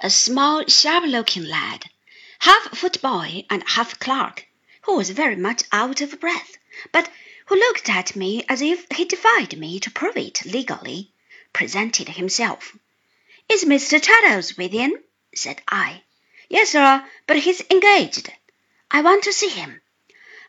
a small, sharp-looking lad, half footboy and half clerk, who was very much out of breath, but who looked at me as if he defied me to prove it legally, presented himself. "Is Mr. Traddles within?" said I. "Yes, sir, but he's engaged. I want to see him."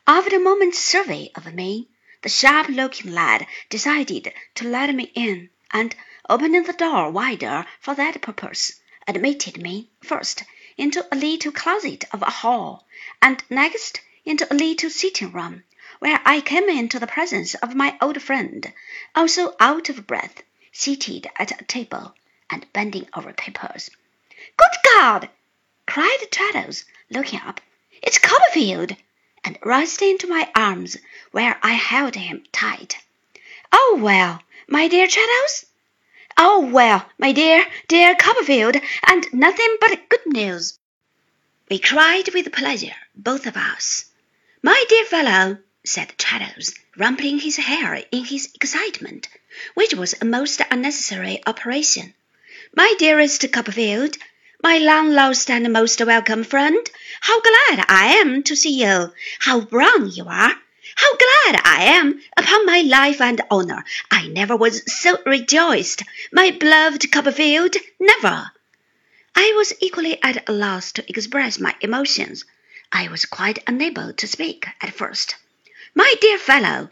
After a moment's survey of me, the sharp-looking lad decided to let me in, and, opening the door wider for that purpose, admitted me first into a little closet of a hall, and next into a little sitting-room, where I came into the presence of my old friend, also out of breath, seated at a table, and bending over papers. "Good God!" cried Traddles, looking up. "It's Copperfield!" and rushed into my arms, where I held him tight. "Oh, well, my dear Traddles!" "Oh, well, my dear, dear Copperfield, and nothing but good news!" We cried with pleasure, both of us. "My dear fellow," said Traddles, rumpling his hair in his excitement, which was a most unnecessary operation. "My dearest Copperfield, my long-lost and most welcome friend, how glad I am to see you! How brown you are! How glad I am! Upon my life and honour, I never was so rejoiced! My beloved Copperfield, never!" I was equally at a loss to express my emotions. I was quite unable to speak at first. "My dear fellow,"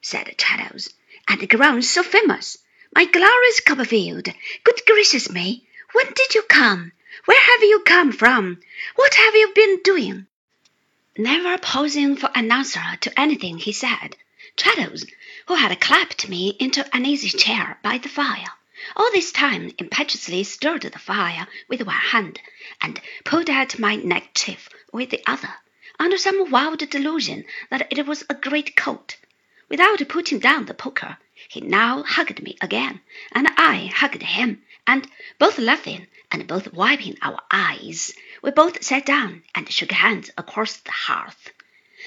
said Traddles, "and grown so famous! My glorious Copperfield! Good gracious me! When did you come? Where have you come from? What have you been doing?" Never pausing for an answer to anything he said, Traddles, who had clapped me into an easy chair by the fire, all this time impetuously stirred the fire with one hand, and pulled at my neckerchief with the other, under some wild delusion that it was a great coat. Without putting down the poker, he now hugged me again, and I hugged him, and both laughing and both wiping our eyes, we both sat down and shook hands across the hearth.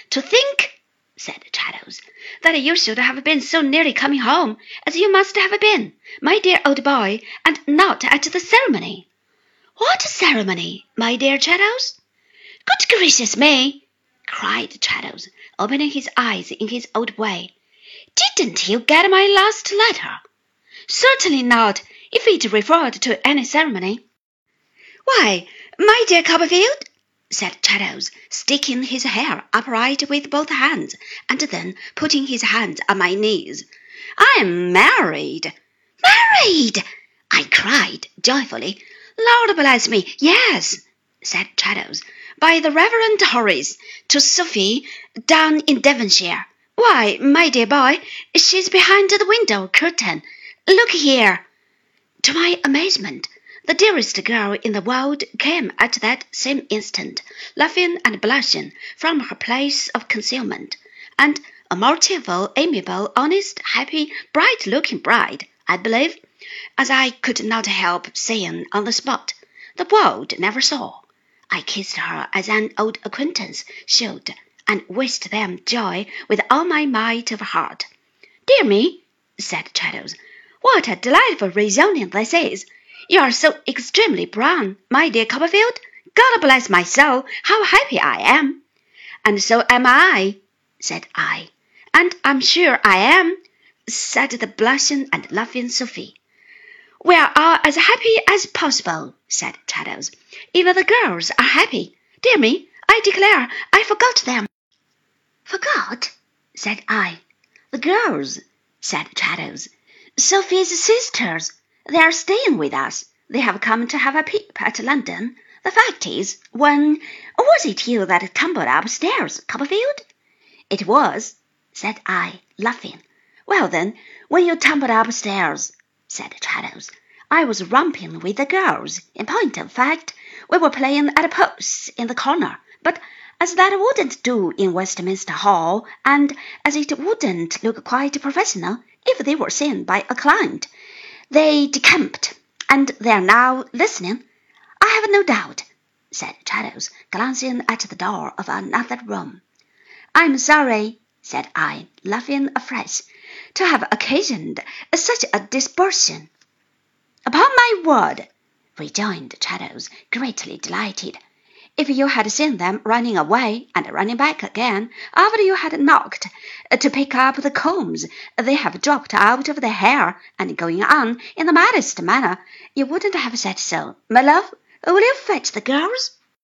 "To think," said Traddles, "that you should have been so nearly coming home as you must have been, my dear old boy, and not at the ceremony." "What ceremony, my dear Traddles?" "Good gracious me!" cried Traddles, opening his eyes in his old way. "Didn't you get my last letter?" "Certainly not, if it referred to any ceremony." "Why, my dear Copperfield," said Traddles, sticking his hair upright with both hands, and then putting his hands on my knees, "I'm married." "Married!" I cried joyfully. "Lord bless me, yes," said Traddles, "by the Reverend Horace, to Sophie, down in Devonshire. Why, my dear boy, she's behind the window curtain. Look here." To my amazement, the dearest girl in the world came at that same instant, laughing and blushing, from her place of concealment, and a more cheerful, amiable, honest, happy, bright-looking bride, I believe, as I could not help saying on the spot, the world never saw. I kissed her as an old acquaintance should, and wished them joy with all my might of heart. "Dear me," said Traddles, "what a delightful reasoning this is! You are so extremely brown, my dear Copperfield. God bless my soul, how happy I am!" "And so am I," said I. "And I'm sure I am," said the blushing and laughing Sophie. "We are all as happy as possible," said Traddles. "Even the girls are happy. Dear me, I declare I forgot them." "Forgot?" said I. "The girls," said Traddles, "Sophie's sisters. They are staying with us. They have come to have a peep at London. The fact is, was it you that tumbled upstairs, Copperfield?" "It was," said I, laughing. "Well then, when you tumbled upstairs," said Traddles, "I was romping with the girls. In point of fact, we were playing at posts in the corner. But as that wouldn't do in Westminster Hall, and as it wouldn't look quite professional if they were seen by a client, they decamped, and they are now listening, I have no doubt," said Traddles, glancing at the door of another room. "I'm sorry," said I, laughing afresh, "to have occasioned such a dispersion." "Upon my word," rejoined the Shadows, greatly delighted. If you had seen them running away and running back again, after you had knocked to pick up the combs they have dropped out of their hair and going on in the maddest manner, you wouldn't have said so. My love, will you fetch the girls?